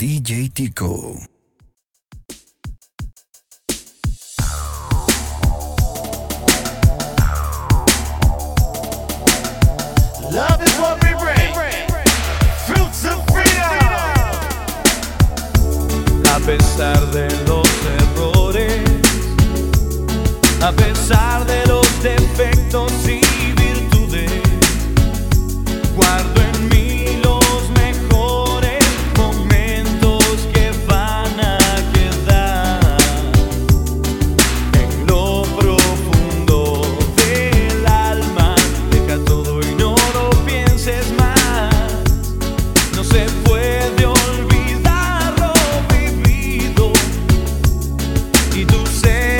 DJ Tico. Love is what we bring. Fruits of freedom. A pesar de los errores, a pesar de los defectos y virtudes, guardo en mí los mejores momentos que van a quedar en lo profundo del alma. Deja todo y no lo pienses más. No se puede olvidar lo vivido y tú seres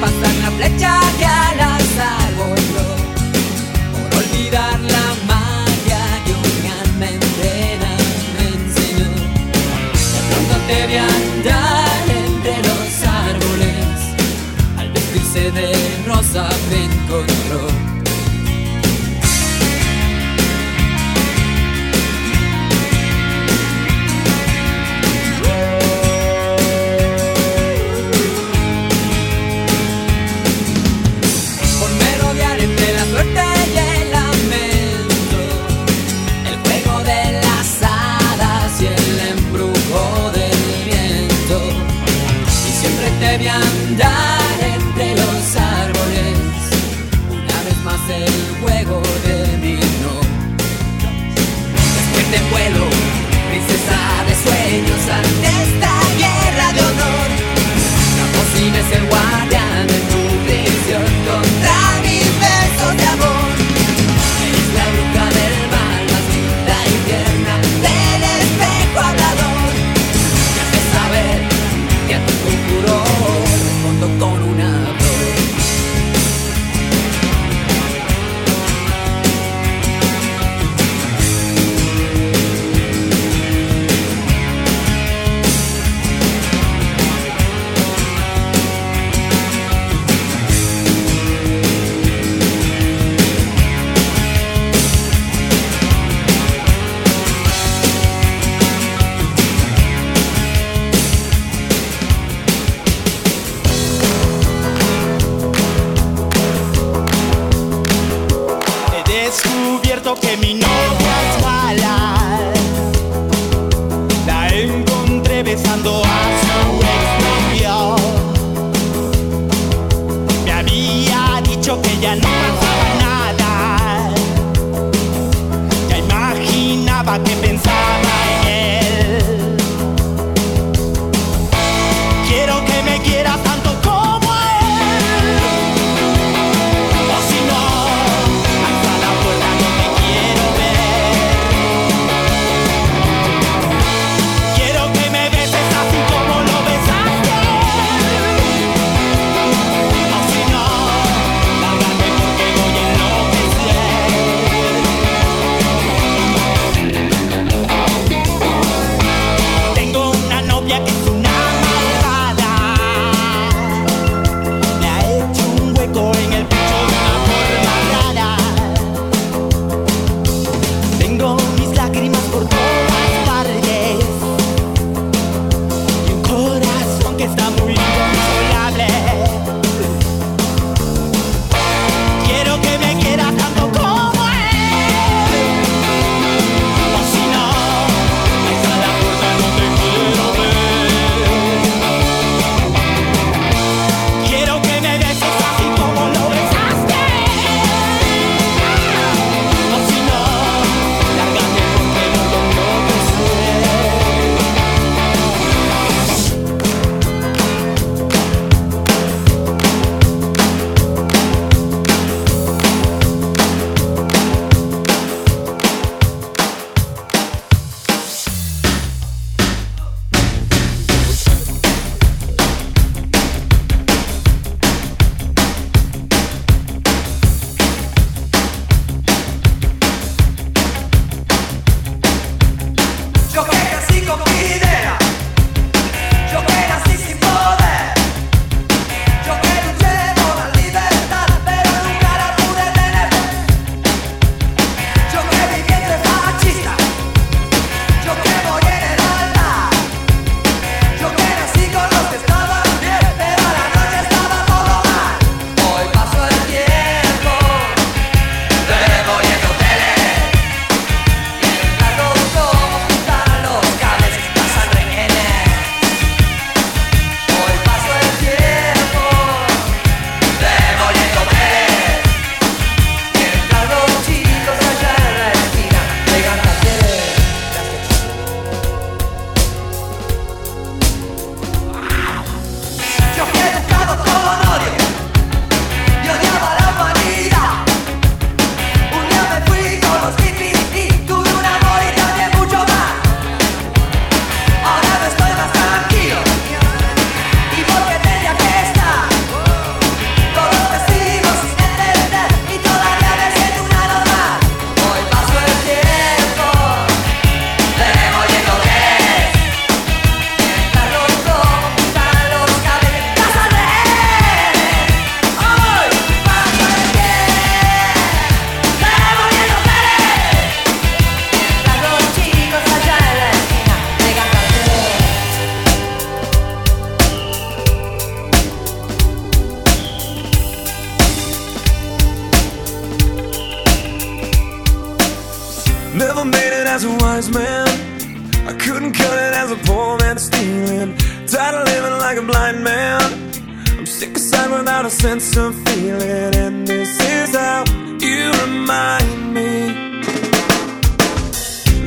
pasar la flecha que al azar voló, por olvidar. sabe encontró. Never made it as a wise man, I couldn't cut it as a poor man stealing. Tired of living like a blind man, I'm sick aside without a sense of feeling. And this is how you remind me,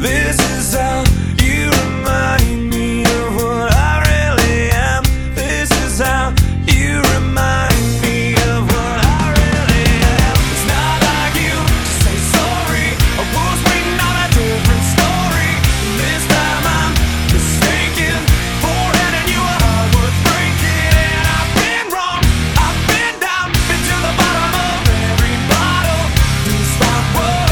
this is how you remind me of what I really am. This is how you remind me. Whoa!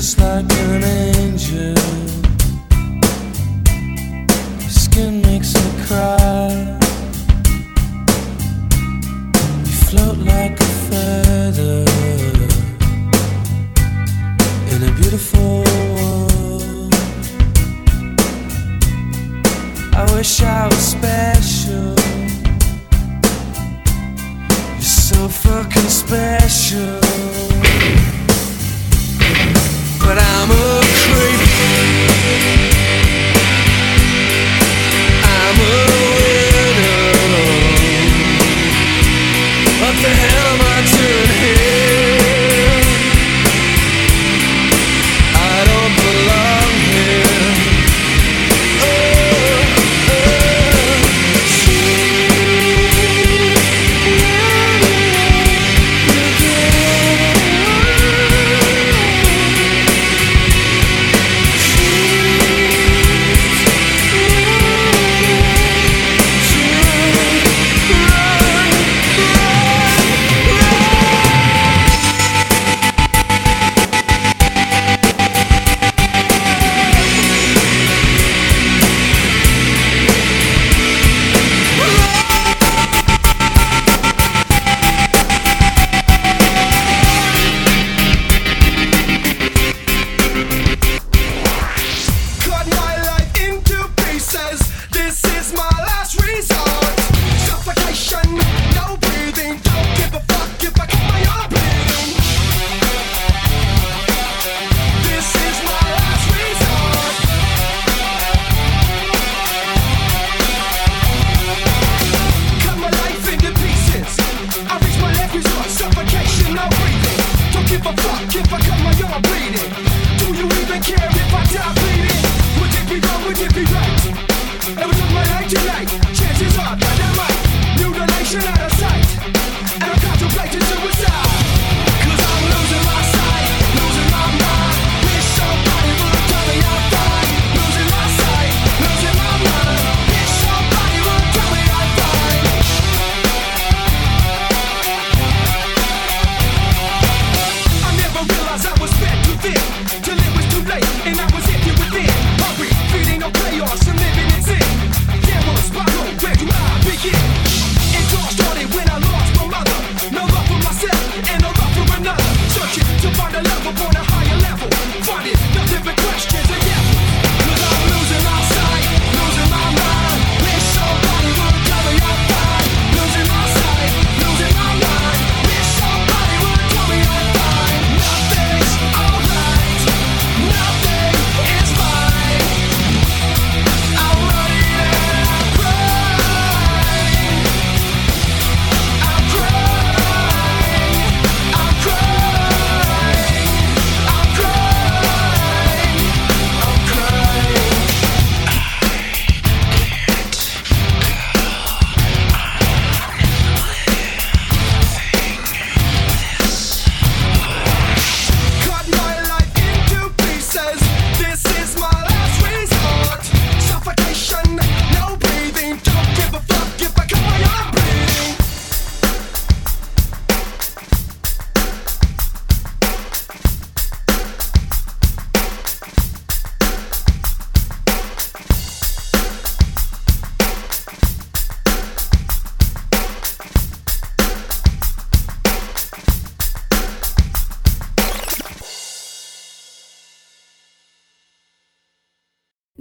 just like an angel. Your skin makes me cry. You float like a feather in a beautiful world. I wish I was special. You're so fucking special. But I'm a creep, I'm a widow. What the hell am I doing here? I don't belong here.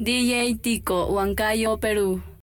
DJ Tico, Huancayo, Perú.